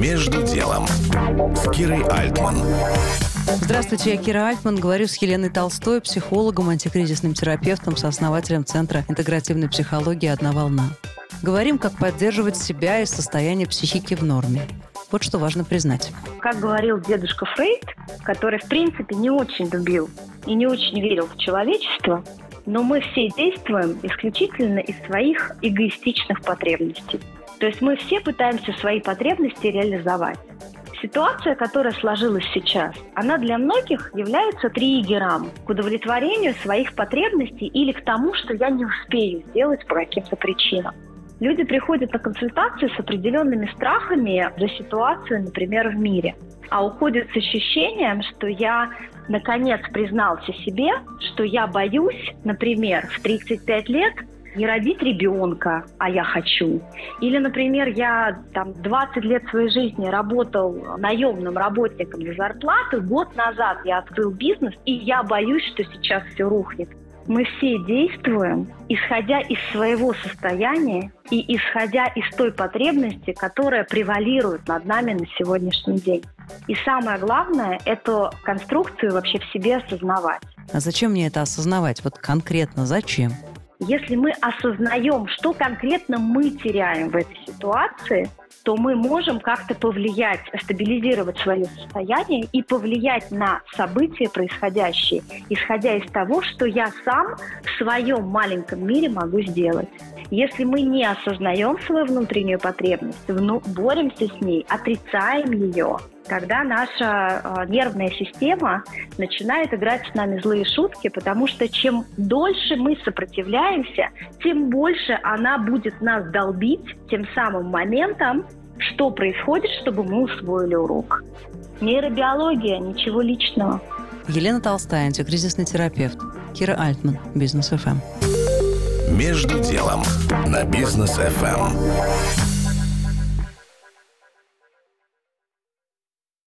«Между делом» с Кирой Альтман. Здравствуйте, я Кира Альтман. Говорю с Еленой Толстой, психологом, антикризисным терапевтом, сооснователем Центра интегративной психологии «Одна волна». Говорим, как поддерживать себя и состояние психики в норме. Вот что важно признать. Как говорил дедушка Фрейд, который, в принципе, не очень любил и не очень верил в человечество, но мы все действуем исключительно из своих эгоистичных потребностей. То есть мы все пытаемся свои потребности реализовать. Ситуация, которая сложилась сейчас, она для многих является триггером к удовлетворению своих потребностей или к тому, что я не успею сделать по каким-то причинам. Люди приходят на консультации с определенными страхами за ситуацию, например, в мире, а уходят с ощущением, что я наконец признался себе, что я боюсь, например, в 35 лет не родить ребенка, а я хочу. Или, например, я 20 лет своей жизни работал наемным работником за зарплату, год назад я открыл бизнес, и я боюсь, что сейчас все рухнет. Мы все действуем, исходя из своего состояния и исходя из той потребности, которая превалирует над нами на сегодняшний день. И самое главное – эту конструкцию вообще в себе осознавать. А зачем мне это осознавать? Вот конкретно зачем? Если мы осознаем, что конкретно мы теряем в этой ситуации, то мы можем как-то повлиять, стабилизировать свое состояние и повлиять на события происходящие, исходя из того, что я сам в своем маленьком мире могу сделать. Если мы не осознаем свою внутреннюю потребность, боремся с ней, отрицаем ее, тогда наша нервная система начинает играть с нами злые шутки, потому что чем дольше мы сопротивляемся, тем больше она будет нас долбить тем самым моментом, что происходит, чтобы мы усвоили урок. Нейробиология, ничего личного. Елена Толстая, антикризисный терапевт. Кира Альтман, Business FM. «Между делом» на Business FM.